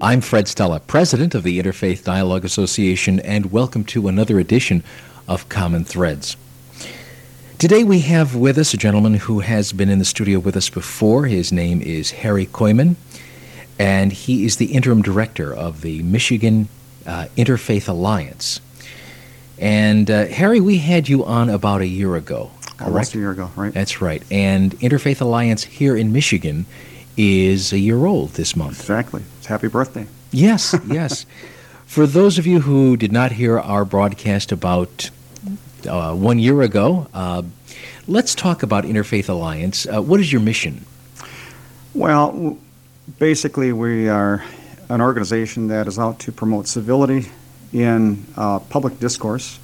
I'm Fred Stella, president of the Interfaith Dialogue Association, and welcome to another edition of Common Threads. Today we have with us a gentleman who has been in the studio with us before. His name is Harry Coyman, and he is the interim director of the Michigan Interfaith Alliance. And Harry, we had you on about a year ago, correct? Almost a year ago, right. That's right. And Interfaith Alliance here in Michigan is a year old this month. Exactly. It's happy birthday. Yes, yes. For those of you who did not hear our broadcast about 1 year ago, let's talk about Interfaith Alliance. What is your mission? Well, basically we are an organization that is out to promote civility in public discourse.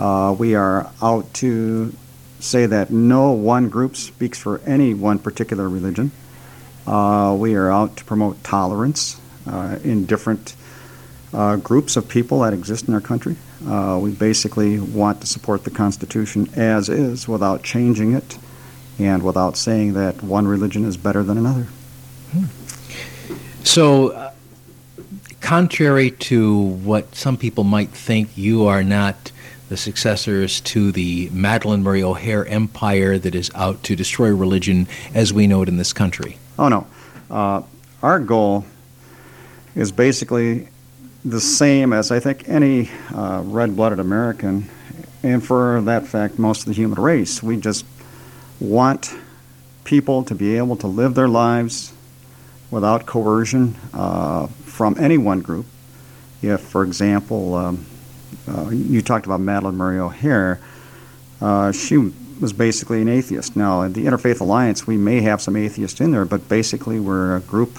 We are out to say that no one group speaks for any one particular religion. We are out to promote tolerance in different groups of people that exist in our country. We basically want to support the Constitution as is without changing it and without saying that one religion is better than another. So, contrary to what some people might think, you are not the successors to the Madalyn Murray O'Hair empire that is out to destroy religion as we know it in this country. Oh, no. Our goal is basically the same as I think any red-blooded American, and for that fact, most of the human race. We just want people to be able to live their lives without coercion from any one group. If, for example, you talked about Madalyn Murray O'Hair, she was basically an atheist. Now, at the Interfaith Alliance, we may have some atheists in there, but basically we're a group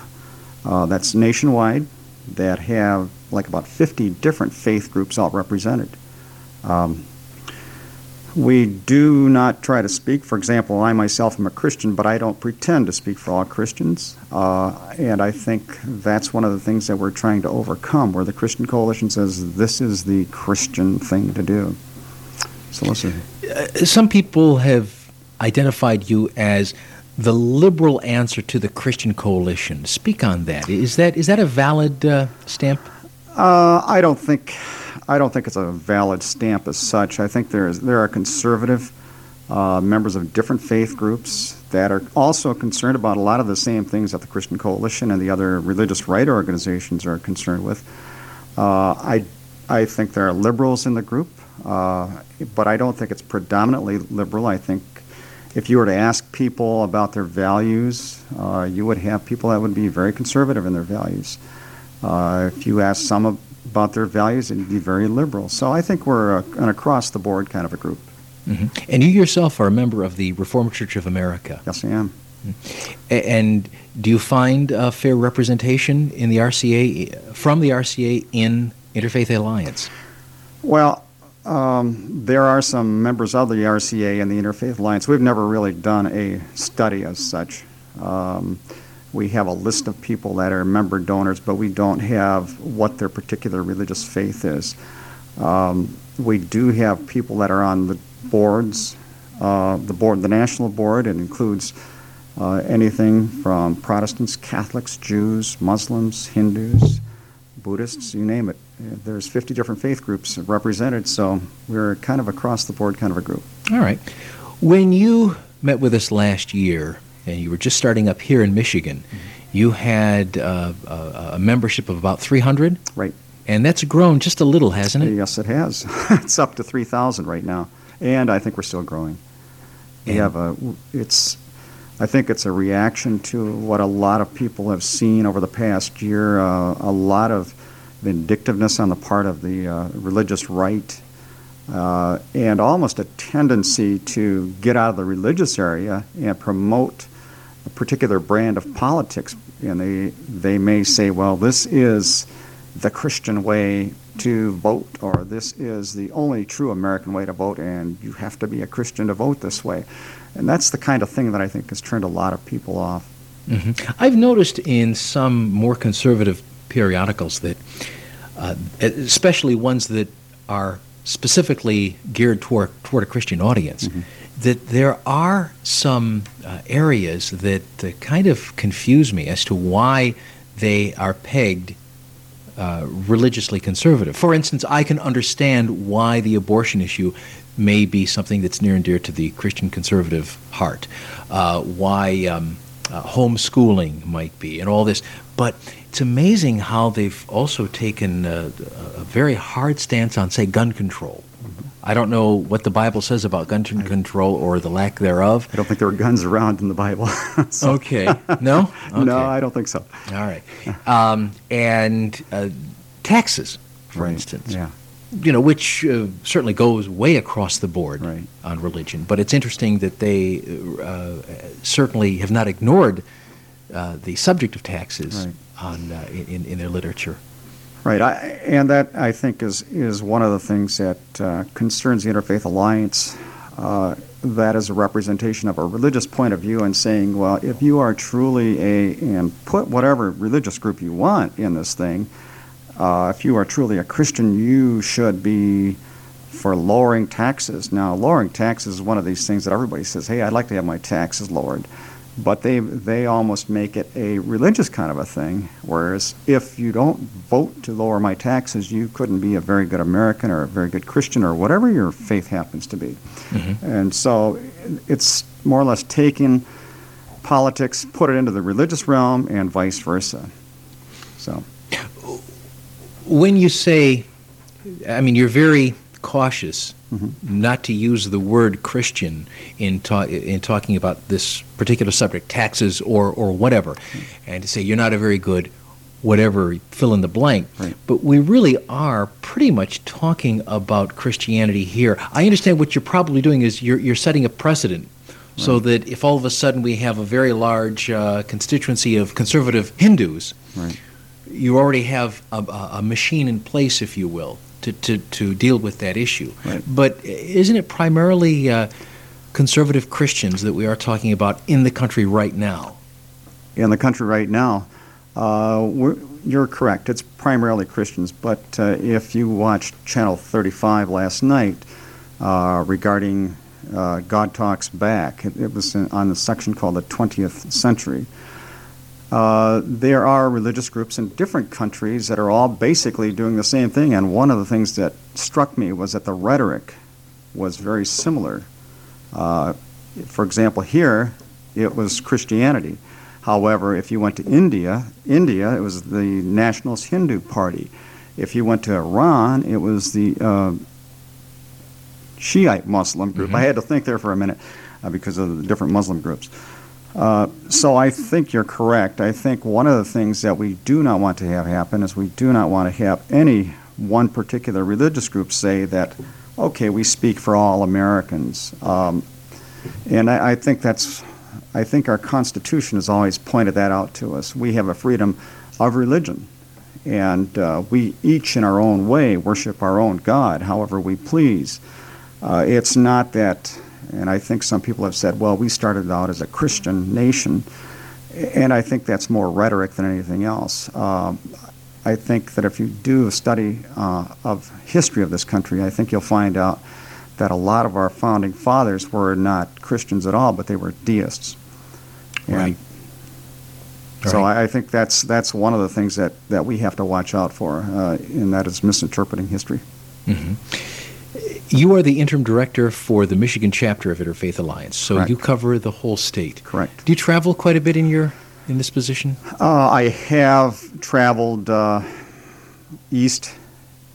that's nationwide that have like about 50 different faith groups all represented. We do not try to speak. For example, I myself am a Christian, but I don't pretend to speak for all Christians, and I think that's one of the things that we're trying to overcome, where the Christian Coalition says this is the Christian thing to do. So let's see. Some people have identified you as the liberal answer to the Christian Coalition. Speak on that. Is that a valid stamp? I don't think it's a valid stamp as such. I think there are conservative members of different faith groups that are also concerned about a lot of the same things that the Christian Coalition and the other religious right organizations are concerned with. I think there are liberals in the group. But I don't think it's predominantly liberal. I think if you were to ask people about their values, you would have people that would be very conservative in their values. If you ask some about their values, it would be very liberal. So I think we're an across-the-board kind of a group. Mm-hmm. And you yourself are a member of the Reformed Church of America. Yes, I am. And do you find a fair representation in the RCA, from the RCA in Interfaith Alliance? Well, there are some members of the RCA and the Interfaith Alliance. We've never really done a study as such. We have a list of people that are member donors, but we don't have what their particular religious faith is. We do have people that are on the boards, the national board. It includes anything from Protestants, Catholics, Jews, Muslims, Hindus, Buddhists, you name it. There's 50 different faith groups represented, so we're kind of across-the-board kind of a group. All right. When you met with us last year, and you were just starting up here in Michigan, you had a membership of about 300? Right. And that's grown just a little, hasn't it? Yes, it has. It's up to 3,000 right now, and I think we're still growing. We have I think it's a reaction to what a lot of people have seen over the past year, a lot of vindictiveness on the part of the religious right, and almost a tendency to get out of the religious area and promote a particular brand of politics. And they may say, well, this is the Christian way, to vote, or this is the only true American way to vote, and you have to be a Christian to vote this way. And that's the kind of thing that I think has turned a lot of people off. Mm-hmm. I've noticed in some more conservative periodicals that, especially ones that are specifically geared toward a Christian audience, mm-hmm. that there are some areas that kind of confuse me as to why they are pegged religiously conservative. For instance, I can understand why the abortion issue may be something that's near and dear to the Christian conservative heart, why homeschooling might be, and all this. But it's amazing how they've also taken a very hard stance on, say, gun control. I don't know what the Bible says about gun control or the lack thereof. I don't think there were guns around in the Bible. So. Okay. No? Okay. No, I don't think so. All right. And taxes, for instance. Yeah. You know, which certainly goes way across the board on religion. But it's interesting that they certainly have not ignored the subject of taxes in their literature. Right, and that, I think, is one of the things that concerns the Interfaith Alliance, that is a representation of a religious point of view and saying, well, if you are truly and put whatever religious group you want in this thing, if you are truly a Christian, you should be for lowering taxes. Now, lowering taxes is one of these things that everybody says, hey, I'd like to have my taxes lowered. But they almost make it a religious kind of a thing, whereas if you don't vote to lower my taxes, you couldn't be a very good American or a very good Christian or whatever your faith happens to be. Mm-hmm. And so it's more or less taking politics, put it into the religious realm, and vice versa. So, when you say, I mean, you're very cautious mm-hmm. not to use the word Christian in talking about this particular subject, taxes or whatever, mm-hmm. and to say you're not a very good whatever, fill in the blank. Right. But we really are pretty much talking about Christianity here. I understand what you're probably doing is you're setting a precedent so that if all of a sudden we have a very large constituency of conservative Hindus, you already have a machine in place, if you will, to deal with that issue. Right. But isn't it primarily conservative Christians that we are talking about in the country right now? In the country right now, you're correct. It's primarily Christians. But if you watched Channel 35 last night regarding God Talks Back, it was on the section called the 20th Century. There are religious groups in different countries that are all basically doing the same thing, and one of the things that struck me was that the rhetoric was very similar. For example, here, it was Christianity. However, if you went to India, it was the Nationalist Hindu Party. If you went to Iran, it was the Shiite Muslim group. Mm-hmm. I had to think there for a minute because of the different Muslim groups. So I think you're correct. I think one of the things that we do not want to have happen is we do not want to have any one particular religious group say that, okay, we speak for all Americans. And I think our Constitution has always pointed that out to us. We have a freedom of religion, and we each in our own way worship our own God however we please. It's not that... And I think some people have said, well, we started out as a Christian nation. And I think that's more rhetoric than anything else. I think that if you do a study of history of this country, I think you'll find out that a lot of our founding fathers were not Christians at all, but they were deists. Right. So I think that's one of the things that we have to watch out for, and that is misinterpreting history. Mm-hmm. You are the interim director for the Michigan chapter of Interfaith Alliance, so you cover the whole state. Correct. Do you travel quite a bit in this position? I have traveled east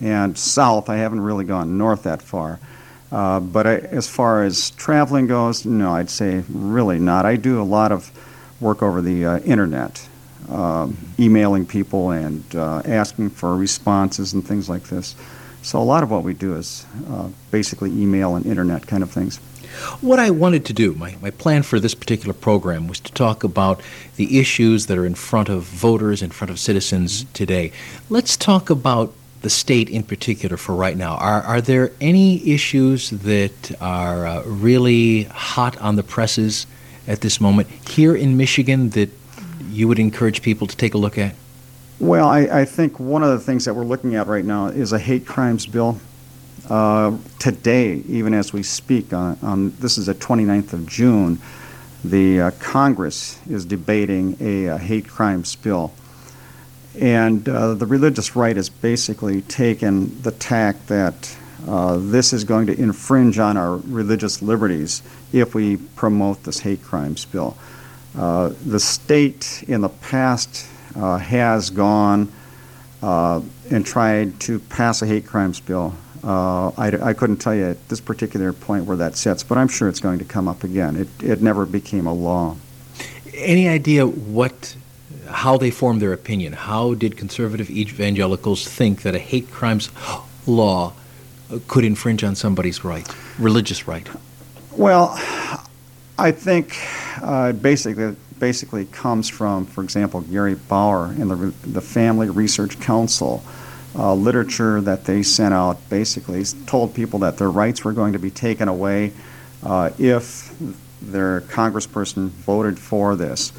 and south. I haven't really gone north that far. But as far as traveling goes, no, I'd say really not. I do a lot of work over the internet, emailing people and asking for responses and things like this. So a lot of what we do is basically email and internet kind of things. What I wanted to do, my plan for this particular program, was to talk about the issues that are in front of voters, in front of citizens today. Let's talk about the state in particular for right now. Are there any issues that are really hot on the presses at this moment here in Michigan that you would encourage people to take a look at? Well, I think one of the things that we're looking at right now is a hate crimes bill. Today, even as we speak, this is the 29th of June, the Congress is debating a hate crimes bill. And the religious right has basically taken the tack that this is going to infringe on our religious liberties if we promote this hate crimes bill. The state in the past has gone and tried to pass a hate crimes bill. I couldn't tell you at this particular point where that sits, but I'm sure it's going to come up again. It never became a law. Any idea how they formed their opinion? How did conservative evangelicals think that a hate crimes law could infringe on somebody's right, religious right? Well, I think basically comes from, for example, Gary Bauer and the Family Research Council. Literature that they sent out basically told people that their rights were going to be taken away if their congressperson voted for this.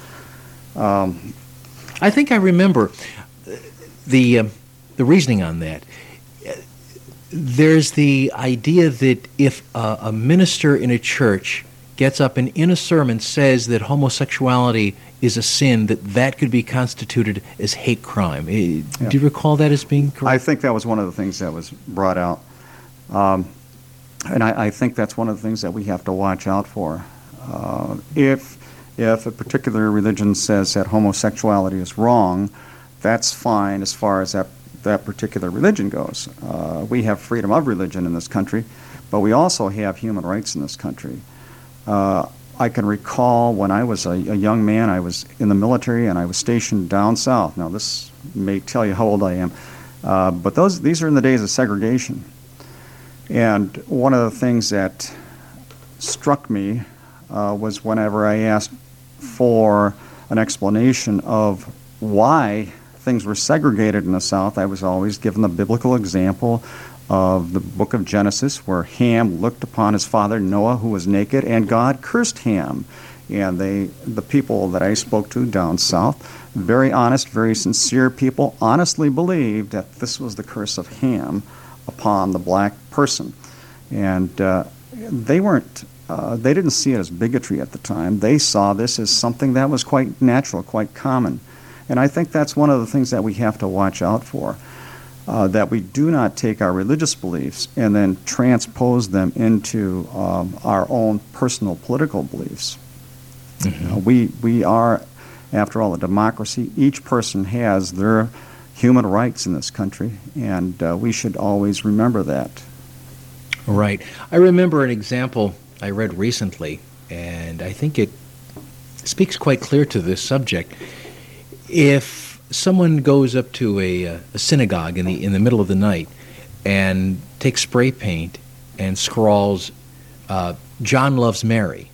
I think I remember the reasoning on that. There's the idea that if a minister in a church gets up and in a sermon says that homosexuality is a sin, that could be constituted as hate crime. Do you recall that as being correct? I think that was one of the things that was brought out. And I think that's one of the things that we have to watch out for. If a particular religion says that homosexuality is wrong, that's fine as far as that particular religion goes. We have freedom of religion in this country, but we also have human rights in this country. I can recall when I was a young man, I was in the military and I was stationed down south. Now, this may tell you how old I am, but these are in the days of segregation. And one of the things that struck me was whenever I asked for an explanation of why things were segregated in the South, I was always given the biblical example of the book of Genesis, where Ham looked upon his father Noah, who was naked, and God cursed Ham. And the people that I spoke to down south, very honest, very sincere people, honestly believed that this was the curse of Ham upon the black person. And they didn't see it as bigotry at the time. They saw this as something that was quite natural, quite common. And I think that's one of the things that we have to watch out for. That we do not take our religious beliefs and then transpose them into our own personal political beliefs. Mm-hmm. We are, after all, a democracy. Each person has their human rights in this country, and we should always remember that. Right. I remember an example I read recently, and I think it speaks quite clear to this subject. If someone goes up to a synagogue in the middle of the night and takes spray paint and scrawls "John loves Mary,"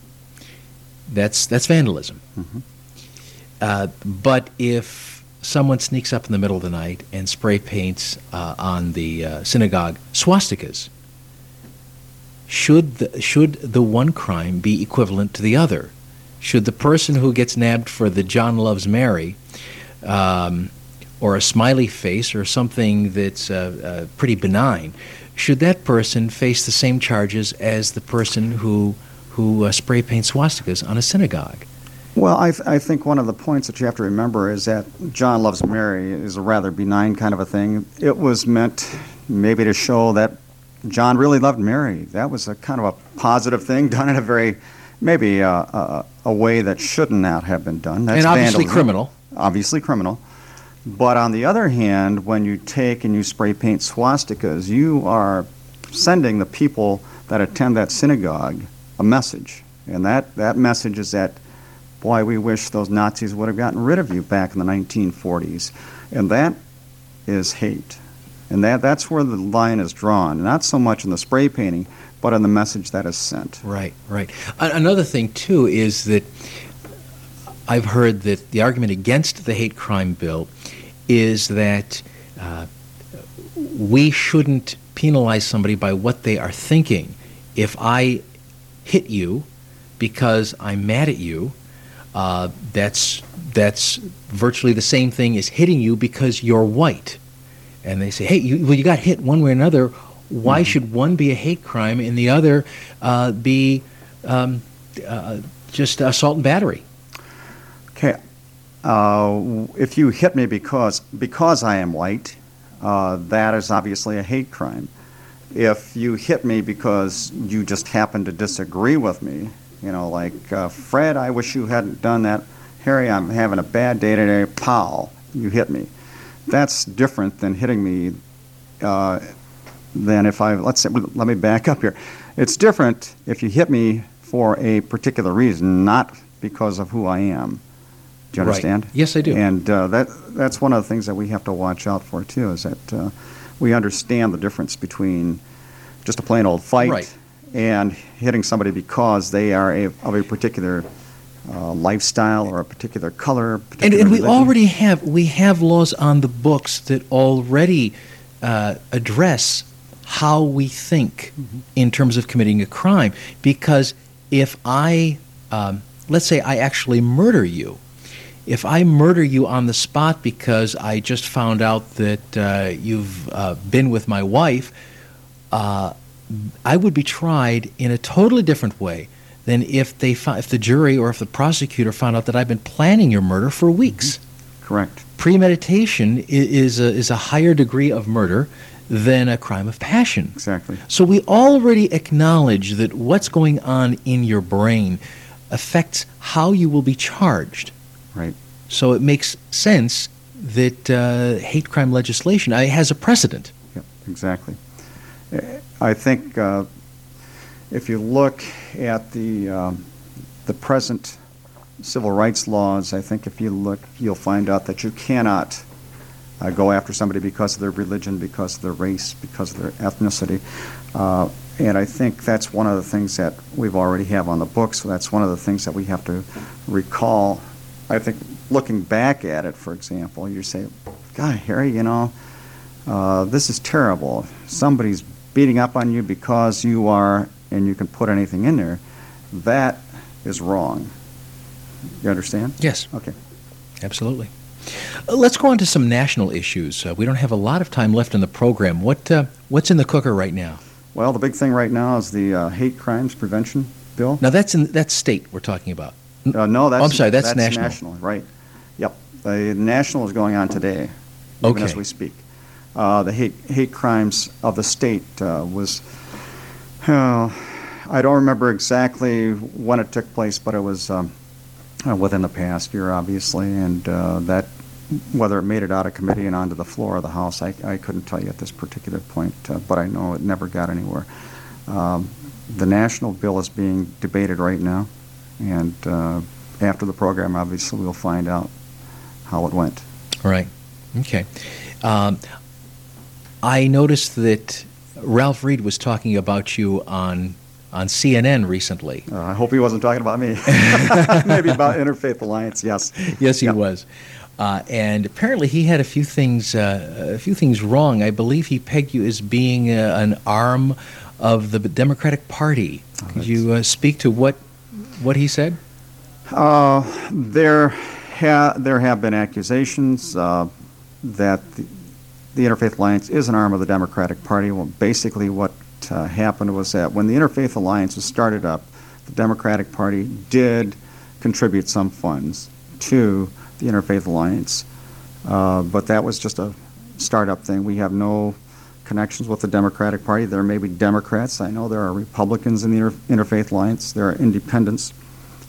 that's vandalism. Mm-hmm. But if someone sneaks up in the middle of the night and spray paints on the synagogue swastikas, should the one crime be equivalent to the other? Should the person who gets nabbed for the "John loves Mary" or a smiley face or something that's pretty benign, should that person face the same charges as the person who spray paints swastikas on a synagogue? Well, I think one of the points that you have to remember is that John loves Mary is a rather benign kind of a thing. It was meant maybe to show that John really loved Mary. That was a kind of a positive thing done in a very, maybe a way that should not have been done. That's obviously vandalism. Obviously criminal. But on the other hand, when you take and you spray paint swastikas, you are sending the people that attend that synagogue a message. And that message is that, boy, we wish those Nazis would have gotten rid of you back in the 1940s. And that is hate. And that's where the line is drawn, not so much in the spray painting, but in the message that is sent. Right. Another thing, too, is that I've heard that the argument against the hate crime bill is that we shouldn't penalize somebody by what they are thinking. If I hit you because I'm mad at you, that's virtually the same thing as hitting you because you're white. And they say, hey, you got hit one way or another. Why should one be a hate crime and the other be just assault and battery? Okay. If you hit me because I am white, that is obviously a hate crime. If you hit me because you just happen to disagree with me, you know, like, Fred, I wish you hadn't done that. Harry, I'm having a bad day today. Pow, you hit me. That's different than hitting me than if I, let's say, let me back up here. It's different if you hit me for a particular reason, not because of who I am. Do you understand? Right. Yes, I do. And that's one of the things that we have to watch out for, too, is that we understand the difference between just a plain old fight and hitting somebody because they are of a particular lifestyle or a particular color, particular and religion. we have laws on the books that already address how we think in terms of committing a crime. Because if I, let's say I actually murder you, if I murder you on the spot because I just found out that you've been with my wife, I would be tried in a totally different way than if the jury or if the prosecutor found out that I've been planning your murder for weeks. Correct. Premeditation is a higher degree of murder than a crime of passion. Exactly. So we already acknowledge that what's going on in your brain affects how you will be charged. Right. So it makes sense that hate crime legislation has a precedent. Yeah, exactly. I think... if you look at the present civil rights laws, I think if you look, you'll find out that you cannot go after somebody because of their religion, because of their race, because of their ethnicity. And I think that's one of the things that we've already have on the books. So that's one of the things that we have to recall. I think looking back at it, for example, you say, God, Harry, you know, this is terrible. Somebody's beating up on you because you are... and you can put anything in there, that is wrong. You understand? Yes. Okay. Absolutely. Let's go on to some national issues. We don't have a lot of time left in the program. What's in the cooker right now? Well, the big thing right now is the hate crimes prevention bill. Now, that's state we're talking about. No, that's... Oh, I'm sorry, that's national. National, right. Yep. The national is going on today, even as we speak. The hate crimes of the state was... I don't remember exactly when it took place, but it was within the past year, obviously, and that whether it made it out of committee and onto the floor of the House, I couldn't tell you at this particular point, but I know it never got anywhere. The national bill is being debated right now, and after the program, obviously, we'll find out how it went. All right. Okay. I noticed that Ralph Reed was talking about you on CNN recently. I hope he wasn't talking about me. Maybe about Interfaith Alliance. Yes. Yes, he was. And apparently, he had a few things wrong. I believe he pegged you as being an arm of the Democratic Party. Could you speak to what he said? There have been accusations that. The Interfaith Alliance is an arm of the Democratic Party. Well, basically what happened was that when the Interfaith Alliance was started up, the Democratic Party did contribute some funds to the Interfaith Alliance, but that was just a startup thing. We have no connections with the Democratic Party. There may be Democrats. I know there are Republicans in the Interfaith Alliance. There are independents.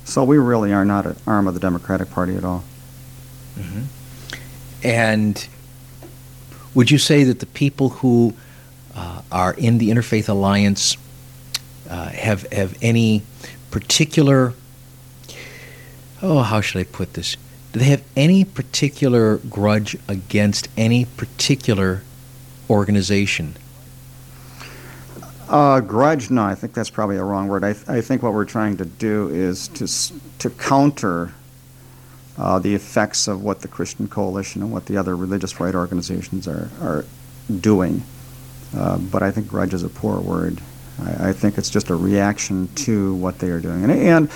So we really are not an arm of the Democratic Party at all. Mm-hmm. And... would you say that the people who are in the Interfaith Alliance have any particular, how should I put this? Do they have any particular grudge against any particular organization? Grudge? No, I think that's probably a wrong word. I think what we're trying to do is to counter the effects of what the Christian Coalition and what the other religious right organizations are doing. but I think grudge is a poor word. I think it's just a reaction to what they are doing. And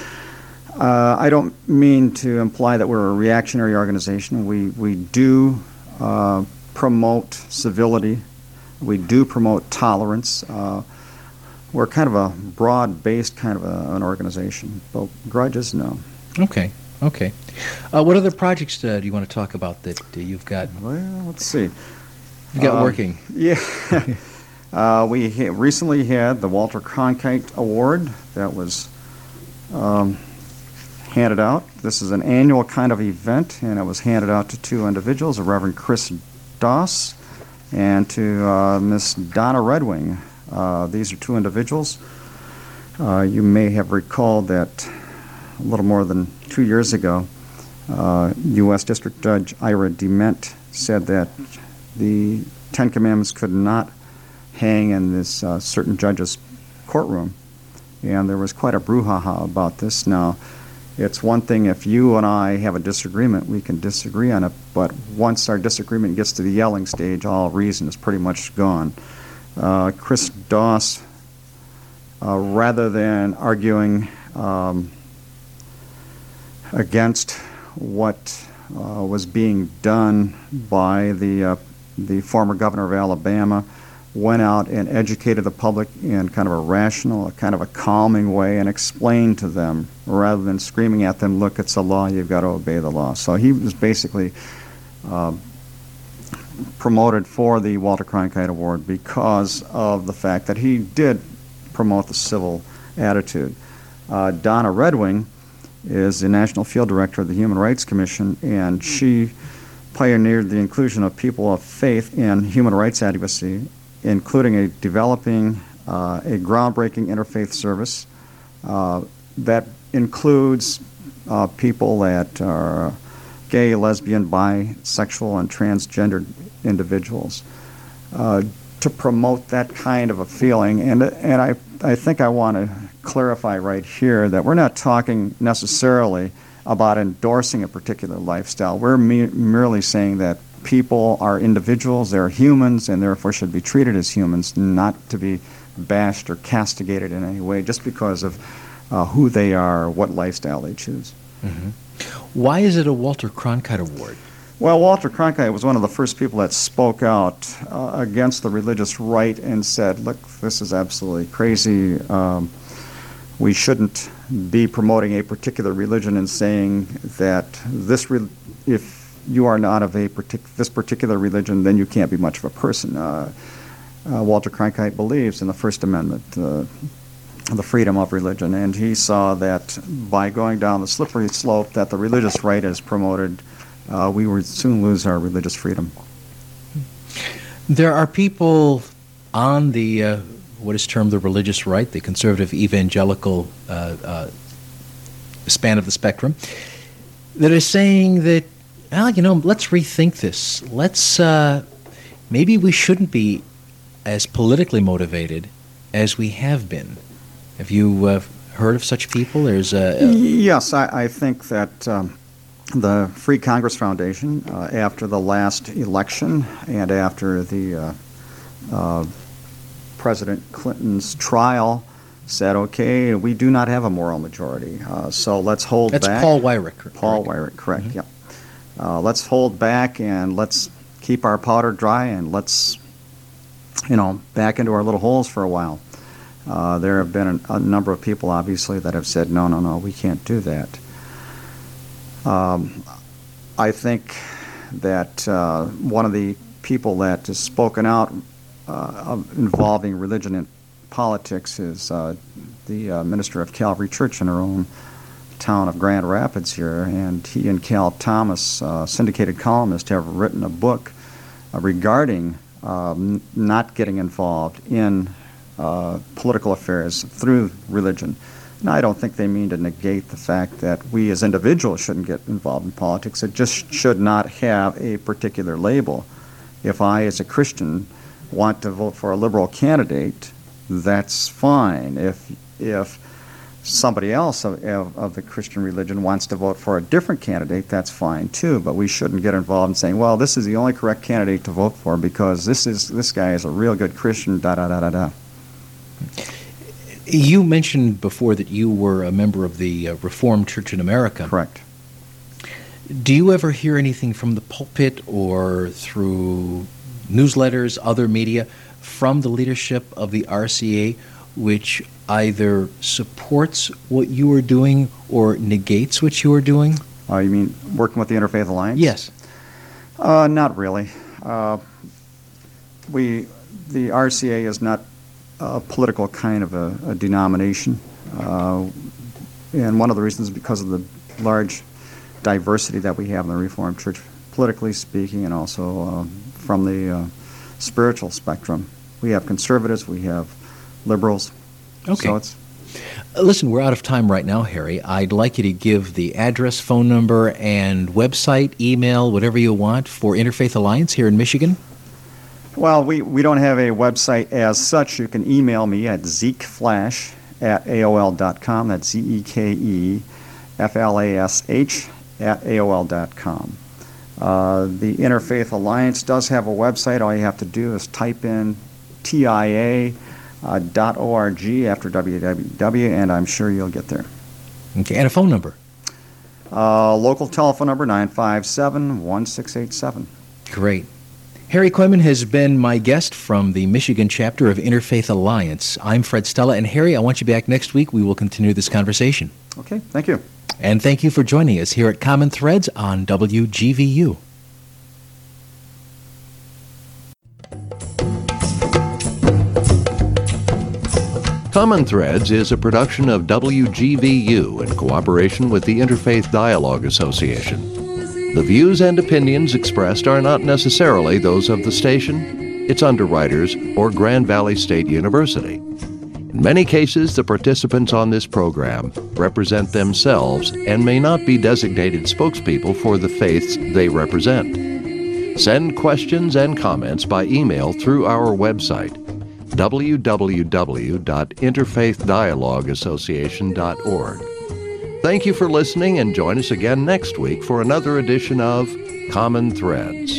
I don't mean to imply that we're a reactionary organization. We do promote civility. We do promote tolerance. We're kind of a broad-based kind of an organization. But grudges, no. Okay. What other projects do you want to talk about that you've got? Well, let's see. You've got working. Yeah. We recently had the Walter Cronkite Award that was handed out. This is an annual kind of event, and it was handed out to two individuals, the Reverend Chris Doss and to Miss Donna Redwing. These are two individuals. You may have recalled that a little more than 2 years ago, U.S. District Judge Ira DeMent said that the Ten Commandments could not hang in this certain judge's courtroom. And there was quite a brouhaha about this. Now, it's one thing if you and I have a disagreement, we can disagree on it, but once our disagreement gets to the yelling stage, all reason is pretty much gone. Chris Doss, rather than arguing against what was being done by the former governor of Alabama, went out and educated the public in kind of a rational, kind of a calming way, and explained to them, rather than screaming at them, look, it's a law, you've got to obey the law. So he was basically promoted for the Walter Cronkite Award because of the fact that he did promote the civil attitude. Donna Redwing is the National Field Director of the Human Rights Commission, and she pioneered the inclusion of people of faith in human rights advocacy, including developing a groundbreaking interfaith service that includes people that are gay, lesbian, bisexual, and transgendered individuals to promote that kind of a feeling. And I think I want to clarify right here that we're not talking necessarily about endorsing a particular lifestyle. We're merely saying that people are individuals, they're humans, and therefore should be treated as humans, not to be bashed or castigated in any way just because of who they are or what lifestyle they choose. Mm-hmm. Why is it a Walter Cronkite Award? Well, Walter Cronkite was one of the first people that spoke out against the religious right and said, look, this is absolutely crazy. We shouldn't be promoting a particular religion and saying that if you are not of this particular religion, then you can't be much of a person. Walter Cronkite believes in the First Amendment, the freedom of religion, and he saw that by going down the slippery slope that the religious right is promoted, we would soon lose our religious freedom. There are people on the, what is termed the religious right, the conservative evangelical span of the spectrum, that are saying that, well, let's rethink this. Let's maybe we shouldn't be as politically motivated as we have been. Have you heard of such people? There's Yes, I think that the Free Congress Foundation, after the last election and after the President Clinton's trial, said, okay, we do not have a moral majority, so let's hold back. That's Paul Weyrich. Paul Weyrich, correct, mm-hmm. Yep. Let's hold back and let's keep our powder dry and let's, back into our little holes for a while. There have been a number of people, obviously, that have said, no, we can't do that. I think that one of the people that has spoken out involving religion and politics is the minister of Calvary Church in her own town of Grand Rapids here, and he and Cal Thomas, syndicated columnist, have written a book regarding not getting involved in political affairs through religion. And I don't think they mean to negate the fact that we as individuals shouldn't get involved in politics. It just should not have a particular label. If I, as a Christian, want to vote for a liberal candidate, that's fine. If somebody else of the Christian religion wants to vote for a different candidate, that's fine too. But we shouldn't get involved in saying, well, this is the only correct candidate to vote for because this guy is a real good Christian, da-da-da-da-da. You mentioned before that you were a member of the Reformed Church in America. Correct. Do you ever hear anything from the pulpit or through newsletters, other media, from the leadership of the RCA, which either supports what you are doing or negates what you are doing? You mean working with the Interfaith Alliance? Yes. Not really. The RCA is not a political kind of a denomination. And one of the reasons is because of the large diversity that we have in the Reformed Church, politically speaking, and also from the spiritual spectrum. We have conservatives, we have liberals. Okay. So it's listen, we're out of time right now, Harry. I'd like you to give the address, phone number, and website, email, whatever you want, for Interfaith Alliance here in Michigan. Well, we don't have a website as such. You can email me at zekeflash@aol.com. That's zekeflash@aol.com. The Interfaith Alliance does have a website. All you have to do is type in TIA.org after www, and I'm sure you'll get there. Okay, and a phone number? Local telephone number, 957-1687. Great. Harry Coyman has been my guest from the Michigan chapter of Interfaith Alliance. I'm Fred Stella, and Harry, I want you back next week. We will continue this conversation. Okay, thank you. And thank you for joining us here at Common Threads on WGVU. Common Threads is a production of WGVU in cooperation with the Interfaith Dialogue Association. The views and opinions expressed are not necessarily those of the station, its underwriters, or Grand Valley State University. In many cases, the participants on this program represent themselves and may not be designated spokespeople for the faiths they represent. Send questions and comments by email through our website, www.interfaithdialogueassociation.org. Thank you for listening, and join us again next week for another edition of Common Threads.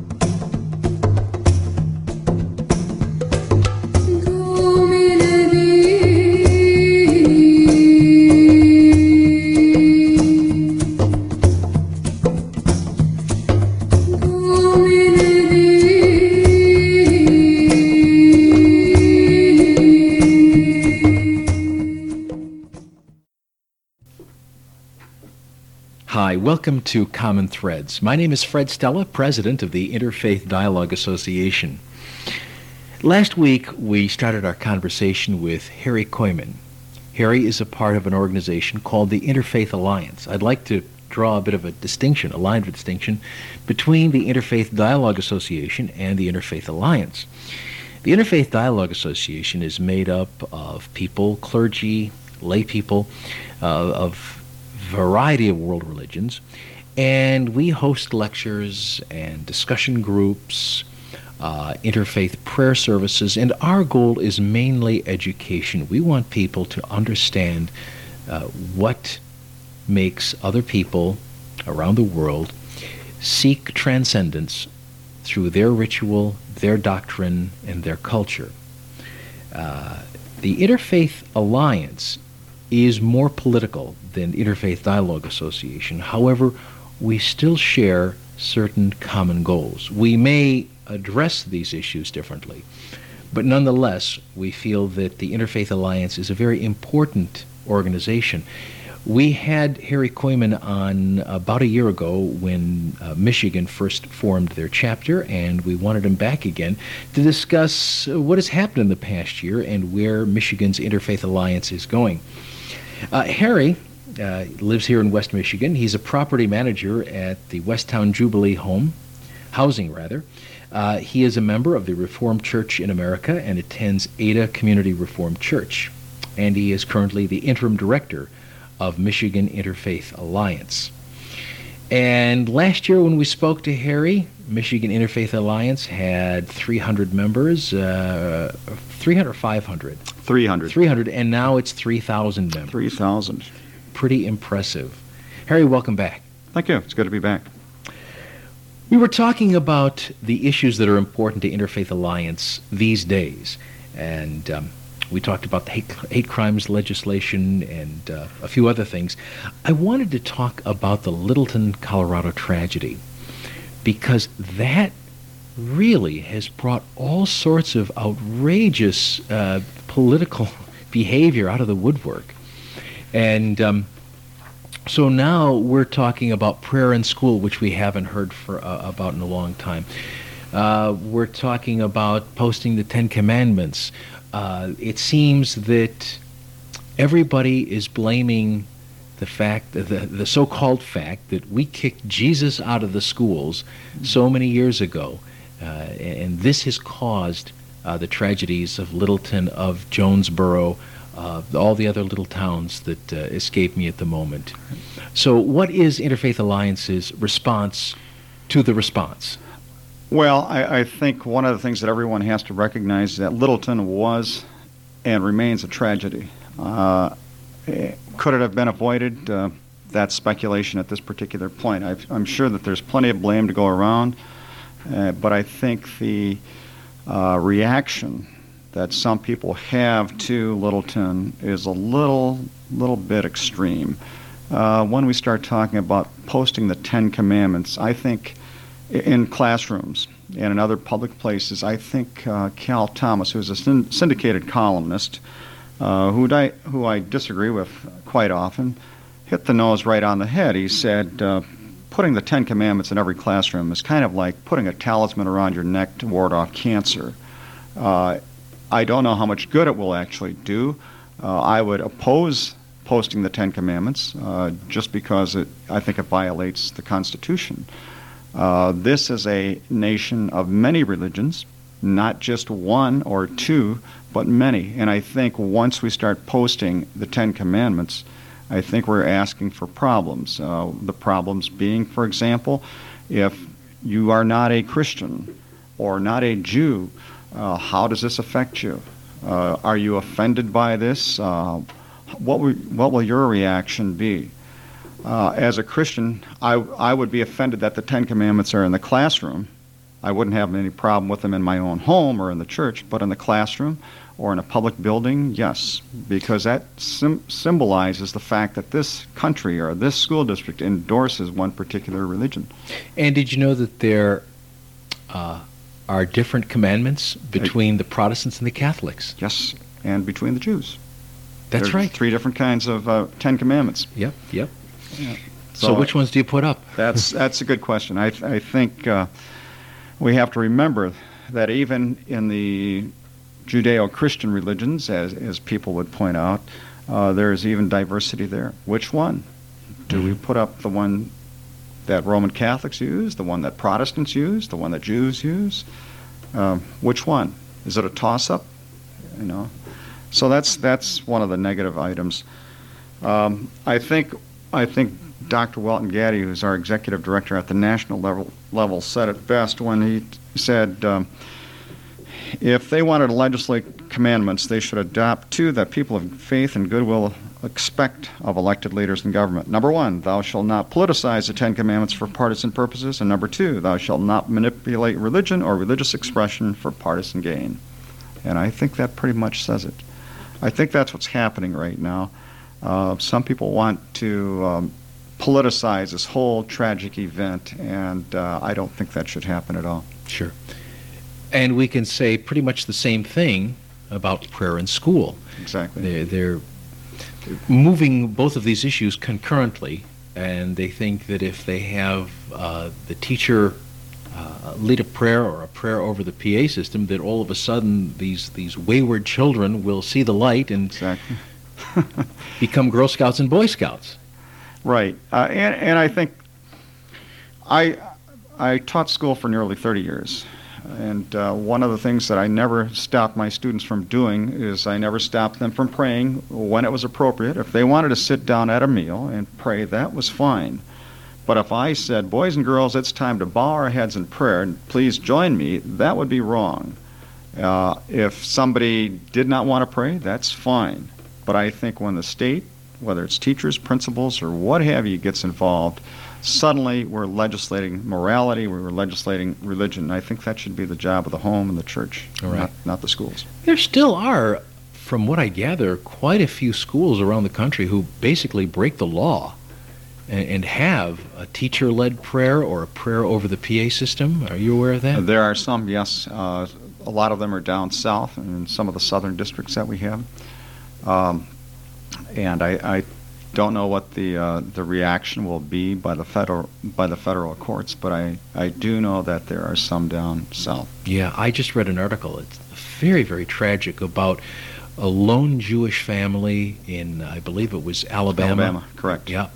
Welcome to Common Threads. My name is Fred Stella, President of the Interfaith Dialogue Association. Last week, we started our conversation with Harry Coyman. Harry is a part of an organization called the Interfaith Alliance. I'd like to draw a bit of a distinction, a line of distinction, between the Interfaith Dialogue Association and the Interfaith Alliance. The Interfaith Dialogue Association is made up of people, clergy, lay people, of variety of world religions, and we host lectures and discussion groups, interfaith prayer services, and our goal is mainly education. We want people to understand what makes other people around the world seek transcendence through their ritual, their doctrine, and their culture. The Interfaith Alliance is more political than Interfaith Dialogue Association. However, we still share certain common goals. We may address these issues differently, but nonetheless, we feel that the Interfaith Alliance is a very important organization. We had Harry Coyman on about a year ago when Michigan first formed their chapter, and we wanted him back again to discuss what has happened in the past year and where Michigan's Interfaith Alliance is going. Harry lives here in West Michigan. He's a property manager at the Westtown Jubilee Home, housing rather. He is a member of the Reformed Church in America and attends Ada Community Reformed Church. And he is currently the interim director of Michigan Interfaith Alliance. And last year when we spoke to Harry, Michigan Interfaith Alliance had 300 members, 300 or 500? 300. 300, and now it's 3,000 members. 3,000. Pretty impressive. Harry, welcome back. Thank you. It's good to be back. We were talking about the issues that are important to Interfaith Alliance these days, and we talked about the hate crimes legislation and a few other things. I wanted to talk about the Littleton, Colorado tragedy, because that really has brought all sorts of outrageous political behavior out of the woodwork. And so now we're talking about prayer in school, which we haven't heard about in a long time. We're talking about posting the Ten Commandments. It seems that everybody is blaming the fact, the so-called fact, that we kicked Jesus out of the schools so many years ago, and this has caused the tragedies of Littleton, of Jonesboro, all the other little towns that escape me at the moment. So what is Interfaith Alliance's response to the response? Well, I think one of the things that everyone has to recognize is that Littleton was and remains a tragedy. Could it have been avoided? That's speculation at this particular point. I'm sure that there's plenty of blame to go around, but I think the reaction that some people have to Littleton is a little bit extreme. When we start talking about posting the Ten Commandments, I think in classrooms and in other public places, I think Cal Thomas, who's a syndicated columnist, who I disagree with quite often, hit the nose right on the head. He said, putting the Ten Commandments in every classroom is kind of like putting a talisman around your neck to ward off cancer. I don't know how much good it will actually do. I would oppose posting the Ten Commandments just because I think it violates the Constitution. This is a nation of many religions, not just one or two, but many. And I think once we start posting the Ten Commandments, I think we're asking for problems. The problems being, for example, if you are not a Christian or not a Jew, how does this affect you? Are you offended by this? What will your reaction be? As a Christian, I would be offended that the Ten Commandments are in the classroom. I wouldn't have any problem with them in my own home or in the church, but in the classroom or in a public building, yes, because that symbolizes the fact that this country or this school district endorses one particular religion. And did you know that there are different commandments between the Protestants and the Catholics? Yes, and between the Jews. That's There's right. Three different kinds of Ten Commandments. Yep. Yeah. So which ones do you put up? That's a good question. I think we have to remember that even in the Judeo-Christian religions, as people would point out, there is even diversity there. Which one? Do we put up the one that Roman Catholics use, the one that Protestants use, the one that Jews use? Which one? Is it a toss-up? You know. So that's one of the negative items. I think Dr. Walton Gaddy, who's our executive director at the national level, said it best when he said if they wanted to legislate commandments, they should adopt two that people of faith and goodwill expect of elected leaders in government. Number one, thou shalt not politicize the Ten Commandments for partisan purposes. And number two, thou shalt not manipulate religion or religious expression for partisan gain. And I think that pretty much says it. I think that's what's happening right now. Some people want to politicize this whole tragic event, and I don't think that should happen at all. Sure. And we can say pretty much the same thing about prayer in school. Exactly. They're moving both of these issues concurrently, and they think that if they have the teacher lead a prayer or a prayer over the PA system, that all of a sudden these wayward children will see the light and exactly. become Girl Scouts and Boy Scouts. Right, and I think I taught school for nearly 30 years, and one of the things that I never stopped my students from doing is I never stopped them from praying when it was appropriate. If they wanted to sit down at a meal and pray, that was fine. But if I said, boys and girls, it's time to bow our heads in prayer, and please join me, that would be wrong. If somebody did not want to pray, that's fine. But I think when the state, whether it's teachers, principals, or what have you, gets involved, suddenly we're legislating morality, we're legislating religion. I think that should be the job of the home and the church, not the schools. There still are, from what I gather, quite a few schools around the country who basically break the law and have a teacher-led prayer or a prayer over the PA system. Are you aware of that? There are some, yes. A lot of them are down south in some of the southern districts that we have. And I don't know what the reaction will be by the federal courts, but I do know that there are some down south. Yeah, I just read an article. It's very, very tragic about a lone Jewish family in, I believe it was Alabama. Alabama, correct. Yeah.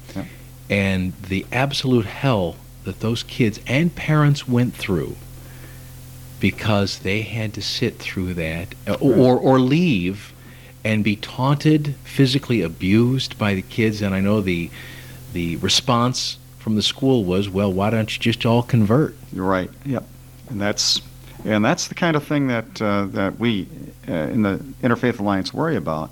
And the absolute hell that those kids and parents went through because they had to sit through that or leave and be taunted, physically abused by the kids. And I know the response from the school was, well, why don't you just all convert? You're right. Yep. And that's the kind of thing that we in the Interfaith Alliance worry about.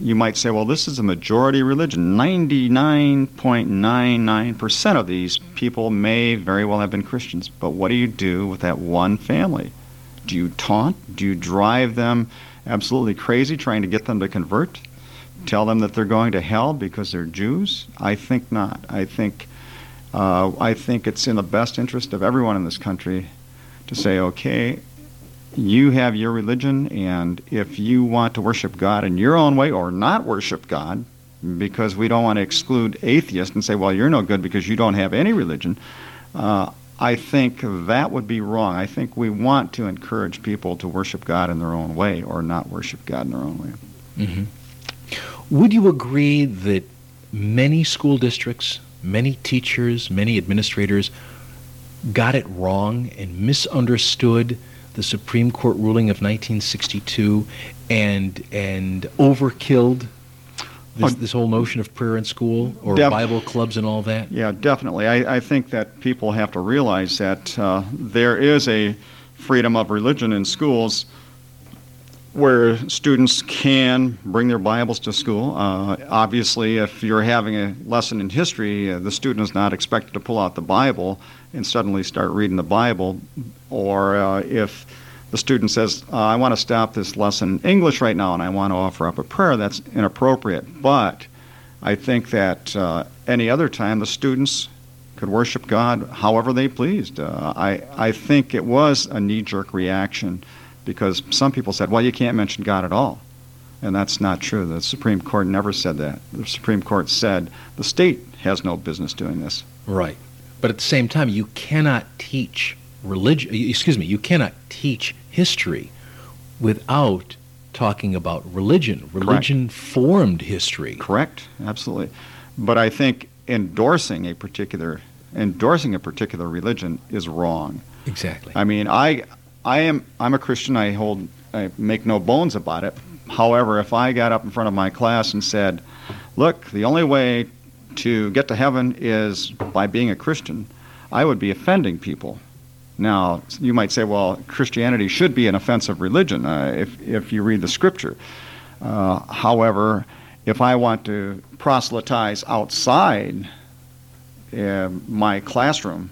You might say, well, this is a majority religion. 99.99% of these people may very well have been Christians. But what do you do with that one family? Do you taunt? Do you drive them absolutely crazy trying to get them to convert? Tell them that they're going to hell because they're Jews? I think not. I think it's in the best interest of everyone in this country to say, okay, you have your religion, and if you want to worship God in your own way or not worship God, because we don't want to exclude atheists and say, well, you're no good because you don't have any religion, I think that would be wrong. I think we want to encourage people to worship God in their own way or not worship God in their own way. Mm-hmm. Would you agree that many school districts, many teachers, many administrators got it wrong and misunderstood the Supreme Court ruling of 1962 and overkilled this whole notion of prayer in school or Bible clubs and all that? Yeah, definitely. I think that people have to realize that there is a freedom of religion in schools where students can bring their Bibles to school. Obviously, if you're having a lesson in history, the student is not expected to pull out the Bible and suddenly start reading the Bible. Or if the student says, I want to stop this lesson in English right now and I want to offer up a prayer, that's inappropriate. But I think that any other time the students could worship God however they pleased. I think it was a knee-jerk reaction because some people said, well, you can't mention God at all. And that's not true. The Supreme Court never said that. The Supreme Court said the state has no business doing this. Right. But at the same time, you cannot teach history without talking about religion. Religion formed history. Correct. Absolutely. But I think endorsing a particular religion is wrong. Exactly. I mean, I'm a Christian. I make no bones about it. However, if I got up in front of my class and said, "Look, the only way to get to heaven is by being a Christian," I would be offending people. Now, you might say, well, Christianity should be an offensive religion if you read the Scripture. However, if I want to proselytize outside my classroom,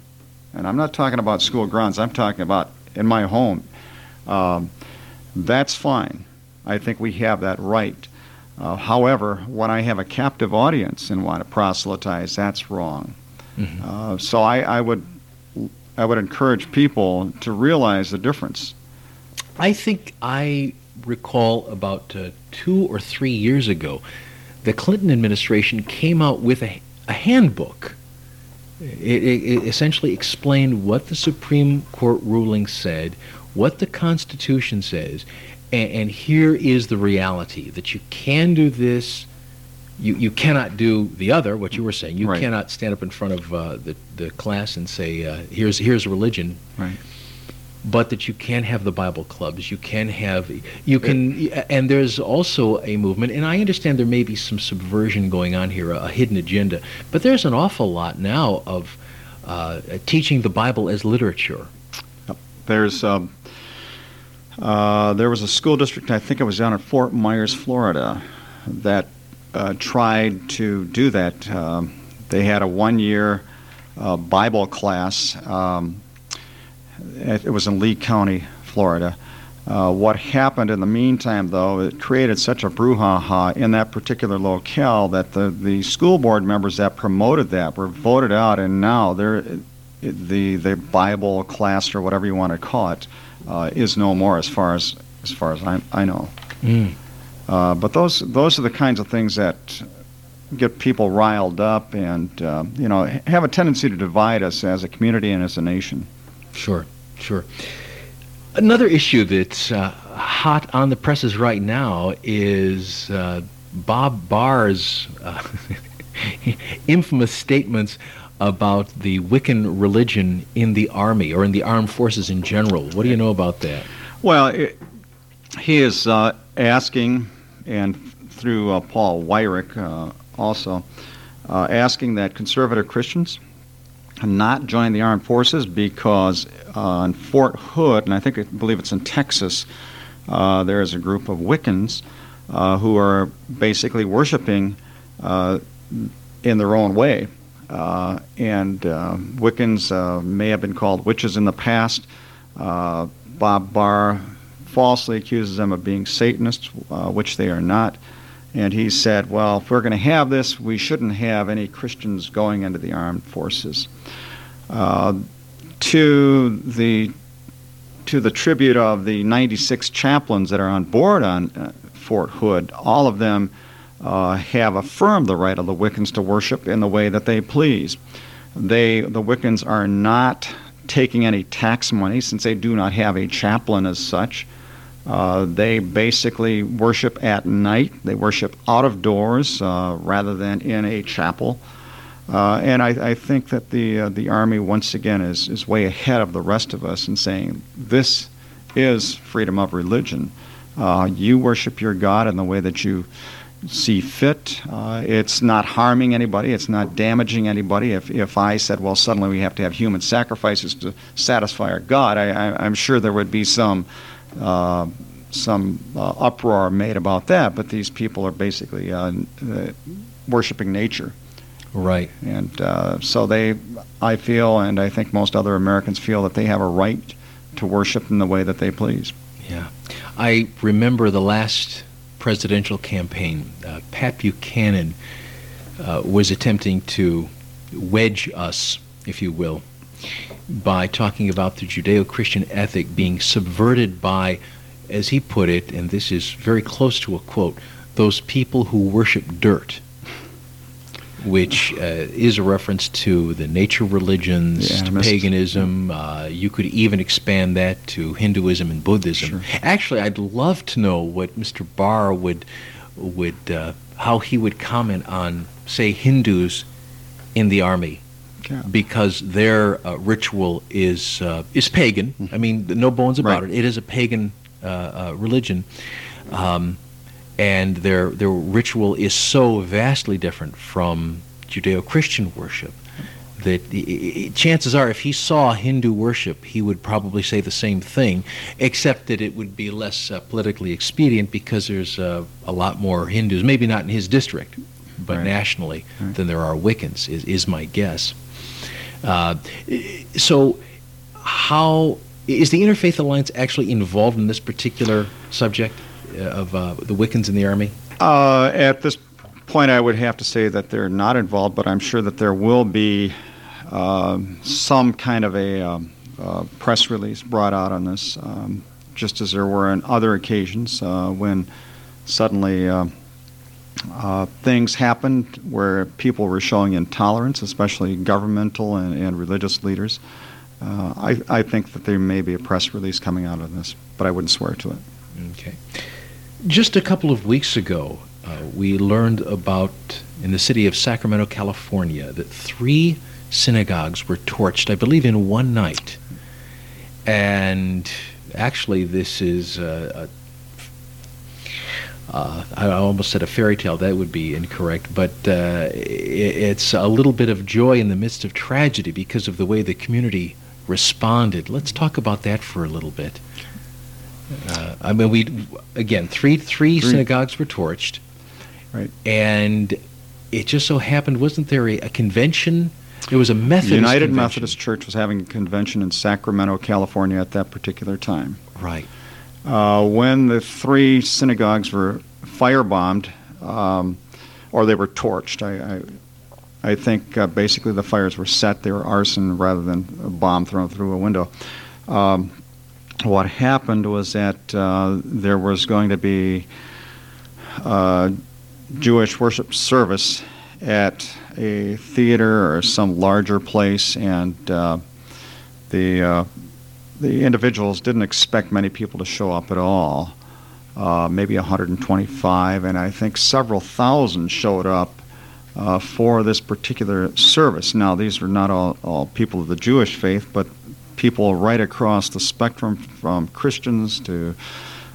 and I'm not talking about school grounds, I'm talking about in my home, that's fine. I think we have that right. However, when I have a captive audience and want to proselytize, that's wrong. Mm-hmm. So I would encourage people to realize the difference. I think I recall about 2 or 3 years ago, the Clinton administration came out with a handbook. It essentially explained what the Supreme Court ruling said, what the Constitution says, and here is the reality, that you can do this, you cannot do the other, what you were saying. You right. cannot stand up in front of the class and say, here's religion. Right. But that you can have the Bible clubs, and there's also a movement, and I understand there may be some subversion going on here, a hidden agenda, but there's an awful lot now of teaching the Bible as literature. There's there was a school district, I think it was down in Fort Myers, Florida, that tried to do that. They had a one-year Bible class. It was in Lee County, Florida. What happened in the meantime, though, it created such a brouhaha in that particular locale that the school board members that promoted that were voted out, and now the Bible class, or whatever you want to call it, is no more as far as I know. Mm. But those are the kinds of things that get people riled up and have a tendency to divide us as a community and as a nation. Sure. Another issue that's hot on the presses right now is Bob Barr's infamous statements about the Wiccan religion in the Army, or in the armed forces in general. What do you know about that? Well, he is asking, and through Paul Weyrich also, asking that conservative Christians not join the armed forces because in Fort Hood, and I believe it's in Texas, there is a group of Wiccans who are basically worshiping in their own way. And Wiccans may have been called witches in the past. Bob Barr falsely accuses them of being Satanists, which they are not. And he said, well, if we're going to have this, we shouldn't have any Christians going into the armed forces. To the tribute of the 96 chaplains that are on board on Fort Hood, all of them have affirmed the right of the Wiccans to worship in the way that they please. The Wiccans are not taking any tax money, since they do not have a chaplain as such. They basically worship at night. They worship out of doors rather than in a chapel. And I think that the Army, once again, is way ahead of the rest of us in saying this is freedom of religion. You worship your God in the way that you see fit. It's not harming anybody. It's not damaging anybody. If I said, well, suddenly we have to have human sacrifices to satisfy our God, I'm sure there would be some uproar made about that, but these people are basically worshiping nature, right? And so I feel, and I think most other Americans feel, that they have a right to worship in the way that they please. Yeah, I remember the last presidential campaign. Pat Buchanan was attempting to wedge us, if you will, by talking about the Judeo-Christian ethic being subverted by, as he put it, and this is very close to a quote, those people who worship dirt, which is a reference to the nature religions, to paganism. You could even expand that to Hinduism and Buddhism. Sure. Actually, I'd love to know what Mr. Barr would how he would comment on, say, Hindus in the Army. Yeah. Because their ritual is pagan. I mean, no bones about right. It. It is a pagan religion, and their ritual is so vastly different from Judeo-Christian worship that chances are, if he saw Hindu worship, he would probably say the same thing, except that it would be less politically expedient because there's a lot more Hindus, maybe not in his district, but right. nationally, right. than there are Wiccans. Is my guess. So how is the Interfaith Alliance actually involved in this particular subject of the Wiccans in the Army? At this point, I would have to say that they're not involved, but I'm sure that there will be some kind of a press release brought out on this. just as there were on other occasions when suddenly things happened where people were showing intolerance, especially governmental and religious leaders. I think that there may be a press release coming out of this, but I wouldn't swear to it. Okay. Just a couple of weeks ago, we learned about, in the city of Sacramento, California, that 3 synagogues were torched, I believe, in one night. And actually, this is, I almost said a fairy tale. That would be incorrect. But it's a little bit of joy in the midst of tragedy because of the way the community responded. Let's talk about that for a little bit. I mean, again, three synagogues were torched. Right. And it just so happened, wasn't there a convention? There was a Methodist United convention. Methodist Church was having a convention in Sacramento, California at that particular time. Right. When the 3 synagogues were firebombed, or they were torched, I think basically the fires were set. They were arson rather than a bomb thrown through a window. What happened was that there was going to be a Jewish worship service at a theater or some larger place, and the individuals didn't expect many people to show up at all, maybe 125, and I think several thousand showed up for this particular service. Now, these were not all people of the Jewish faith, but people right across the spectrum, from Christians to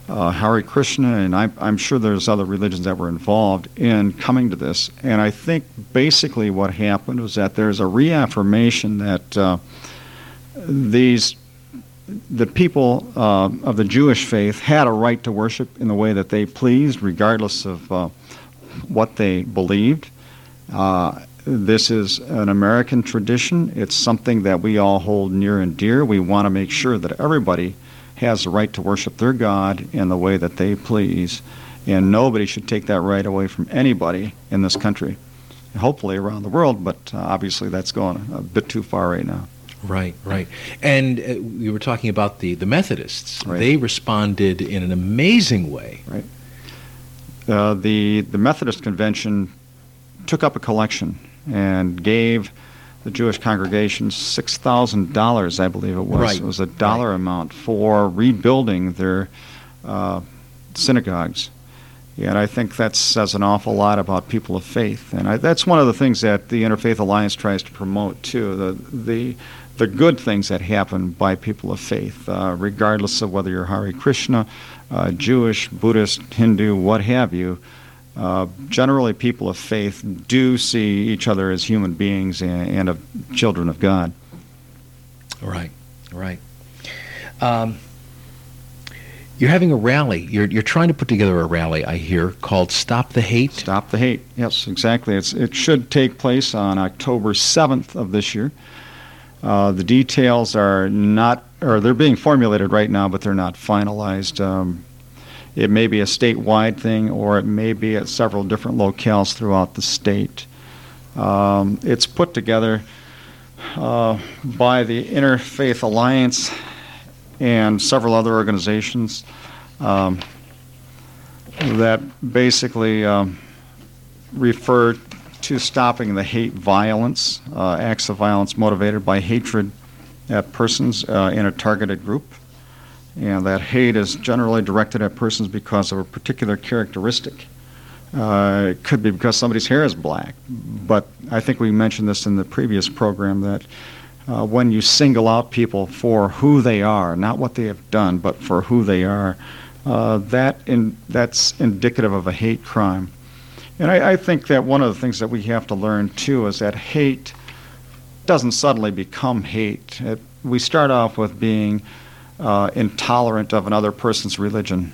Hare Krishna, and I'm sure there's other religions that were involved in coming to this. And I think basically what happened was that there's a reaffirmation that the people of the Jewish faith had a right to worship in the way that they pleased, regardless of what they believed. This is an American tradition. It's something that we all hold near and dear. We want to make sure that everybody has the right to worship their God in the way that they please, and nobody should take that right away from anybody in this country, hopefully around the world, but obviously that's going a bit too far right now. Right, right. And we were talking about the Methodists. Right. They responded in an amazing way. Right. The Methodist Convention took up a collection and gave the Jewish congregation $6,000, I believe it was. Right. It was a dollar amount for rebuilding their synagogues. Yeah, and I think that says an awful lot about people of faith. And that's one of the things that the Interfaith Alliance tries to promote, too, the good things that happen by people of faith, regardless of whether you're Hare Krishna, Jewish, Buddhist, Hindu, what have you. Generally, people of faith do see each other as human beings and of children of God. Right, right. You're having a rally. You're trying to put together a rally, I hear, called Stop the Hate. Stop the Hate. Yes, exactly. It should take place on October 7th of this year. The details are not, or they're being formulated right now, but they're not finalized. It may be a statewide thing, or it may be at several different locales throughout the state. It's put together by the Interfaith Alliance and several other organizations that basically refer to stopping the hate violence, acts of violence motivated by hatred at persons in a targeted group. And that hate is generally directed at persons because of a particular characteristic. It could be because somebody's hair is black. But I think we mentioned this in the previous program, that when you single out people for who they are, not what they have done, but for who they are, that's indicative of a hate crime. And I think that one of the things that we have to learn, too, is that hate doesn't suddenly become hate. We start off with being intolerant of another person's religion.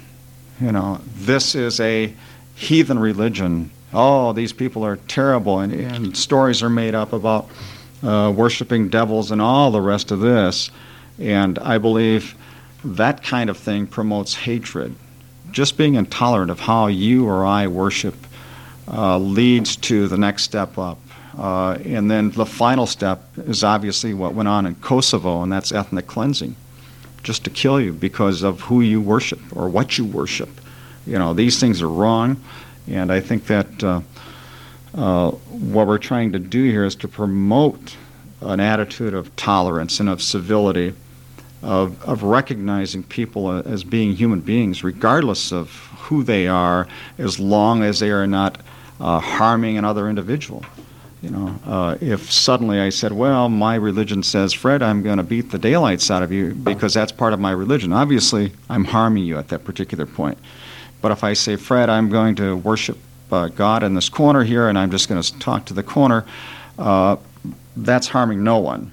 You know, this is a heathen religion. Oh, these people are terrible, and stories are made up about worshiping devils and all the rest of this. And I believe that kind of thing promotes hatred. Just being intolerant of how you or I worship leads to the next step up. And then the final step is obviously what went on in Kosovo, and that's ethnic cleansing. just to kill you because of who you worship or what you worship. You know, these things are wrong, and I think that what we're trying to do here is to promote an attitude of tolerance and of civility, of recognizing people as being human beings regardless of who they are, as long as they are not harming another individual. You know, if suddenly I said, well, my religion says, Fred, I'm going to beat the daylights out of you because that's part of my religion. Obviously, I'm harming you at that particular point. But if I say, Fred, I'm going to worship God in this corner here and I'm just going to talk to the corner, that's harming no one.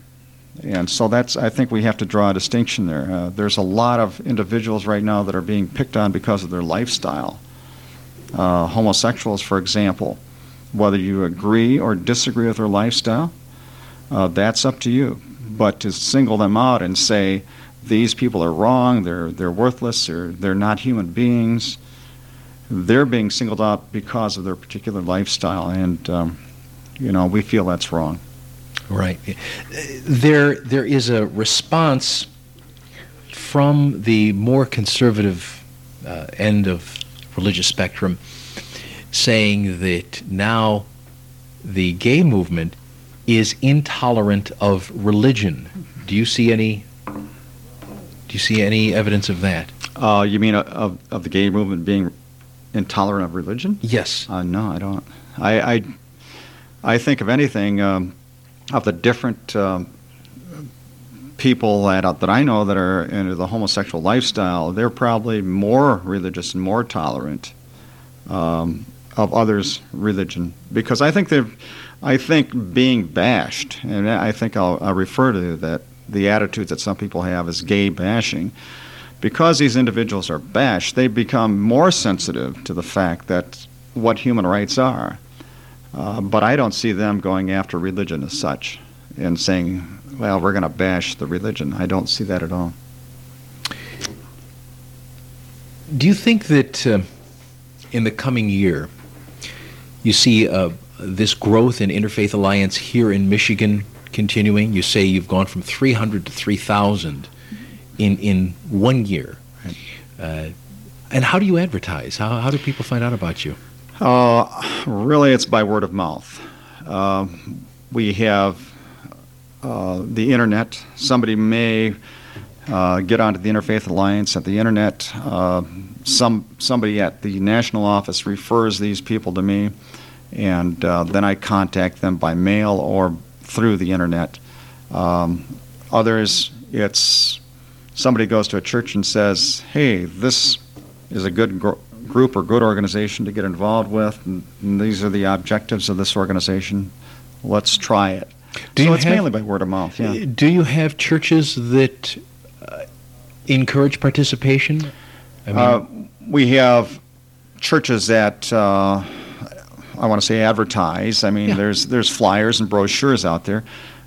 And so that's, I think we have to draw a distinction there. There's a lot of individuals right now that are being picked on because of their lifestyle. Homosexuals, for example. Whether you agree or disagree with their lifestyle, that's up to you. But to single them out and say, these people are wrong, they're worthless, or they're not human beings, they're being singled out because of their particular lifestyle. And, you know, we feel that's wrong. Right. There is a response from the more conservative end of religious spectrum saying that now the gay movement is intolerant of religion. Do you see any evidence of that? You mean of the gay movement being intolerant of religion? Yes. No, I don't. I think if anything of the different people that I know that are into the homosexual lifestyle, they're probably more religious and more tolerant of others' religion, because I think being bashed, and I think I'll refer to that, the attitude that some people have is gay bashing. Because these individuals are bashed, they become more sensitive to the fact that what human rights are. But I don't see them going after religion as such and saying, well, we're going to bash the religion. I don't see that at all. Do you think that in the coming year you see this growth in Interfaith Alliance here in Michigan continuing? You say you've gone from 300 to 3,000 in 1 year. Right. And how do you advertise? How do people find out about you? Really, it's by word of mouth. We have the internet. Somebody may get onto the Interfaith Alliance at the internet. Somebody at the national office refers these people to me, and then I contact them by mail or through the internet. Others, it's somebody goes to a church and says, hey, this is a good group or good organization to get involved with, and these are the objectives of this organization. Let's try it. So it's mainly by word of mouth. Yeah. Do you have churches that encourage participation? I mean, we have churches that I want to say advertise. I mean, yeah. There's flyers and brochures out there.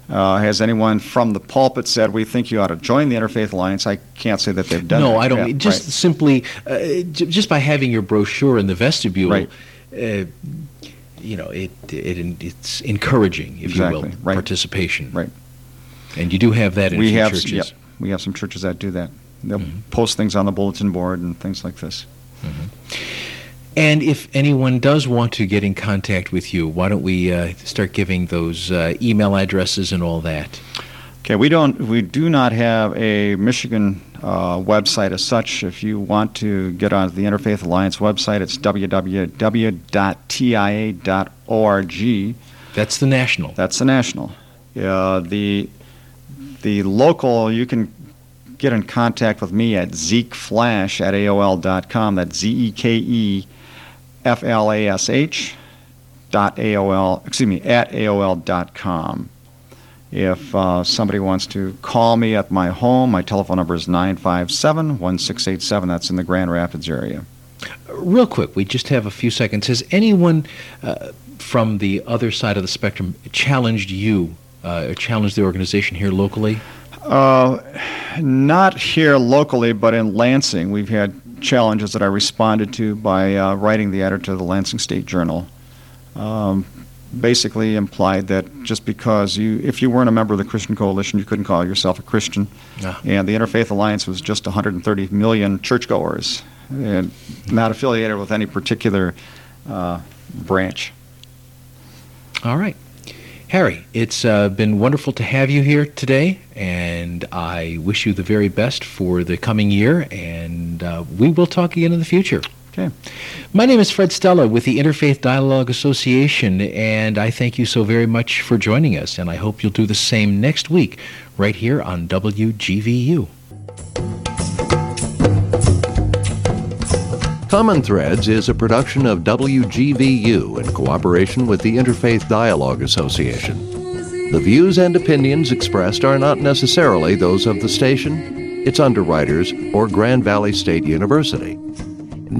Has anyone from the pulpit said, we think you ought to join the Interfaith Alliance? I can't say that they've done that. No, I don't. Yeah, just right. Simply, just by having your brochure in the vestibule, right. You know, it's encouraging, if exactly. you will, right. participation. Right. And you do have that in churches. Yeah, we have some churches that do that. They'll mm-hmm. post things on the bulletin board and things like this. Mm-hmm. And if anyone does want to get in contact with you, why don't we start giving those email addresses and all that? Okay, we do not have a Michigan website as such. If you want to get onto the Interfaith Alliance website, it's www.tia.org. That's the national. That's the national. The local, you can get in contact with me at zekeflash@aol.com. That's zekeflash@aol.com. If somebody wants to call me at my home, my telephone number is 957-1687. That's in the Grand Rapids area. Real quick, we just have a few seconds. Has anyone from the other side of the spectrum challenged you, or challenged the organization here locally? Not here locally, but in Lansing. We've had challenges that I responded to by writing the editor of the Lansing State Journal. basically implied that just because if you weren't a member of the Christian Coalition, you couldn't call yourself a Christian. Yeah. And the Interfaith Alliance was just 130 million churchgoers, and not affiliated with any particular branch. All right. Harry, it's been wonderful to have you here today, and I wish you the very best for the coming year, and we will talk again in the future. Okay. My name is Fred Stella with the Interfaith Dialogue Association, and I thank you so very much for joining us, and I hope you'll do the same next week right here on WGVU. Common Threads is a production of WGVU in cooperation with the Interfaith Dialogue Association. The views and opinions expressed are not necessarily those of the station, its underwriters, or Grand Valley State University. In